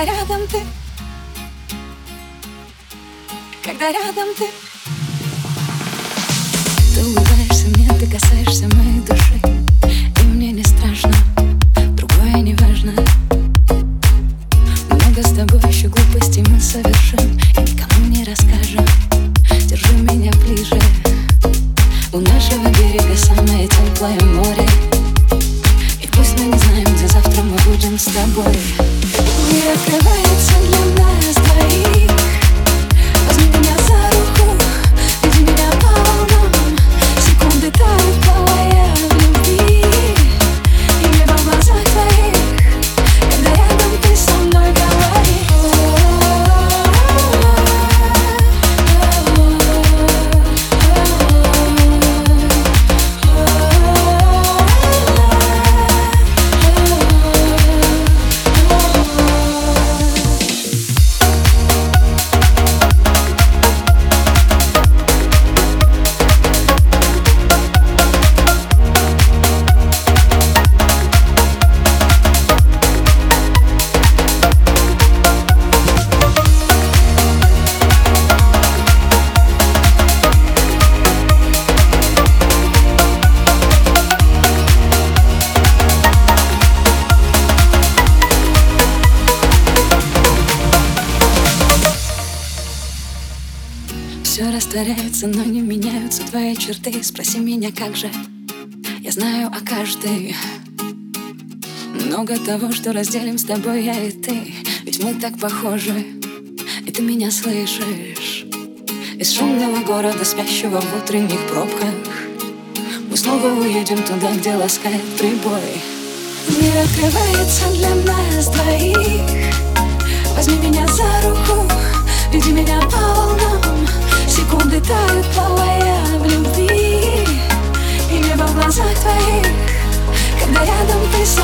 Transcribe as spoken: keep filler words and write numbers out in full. Когда рядом ты, когда рядом ты, ты улыбаешься мне, ты касаешься моей души, и мне не страшно, другое не важно. Много с тобой еще глупостей мы совершим и никому не расскажем. Держи меня ближе. У нашего берега самое теплое море, и пусть мы не знаем, где завтра мы будем с тобой. Мир открывается для нас двоих. Возьми меня за руку, веди меня по волнам. Секунды тают, плавая в любви, и небо в глазах твоих, когда рядом ты со мной, говори. Все растворяется, но не меняются твои черты. Спроси меня, как же, я знаю о каждой. Много того, что разделим с тобой я и ты, ведь мы так похожи, и ты меня слышишь. Из шумного города, спящего в утренних пробках, мы снова уедем туда, где ласкает прибой. Мир открывается для нас двоих. Возьми меня за руку, веди меня по волнам. Секунды тают, плавая в любви, и небо в глазах твоих, когда рядом ты с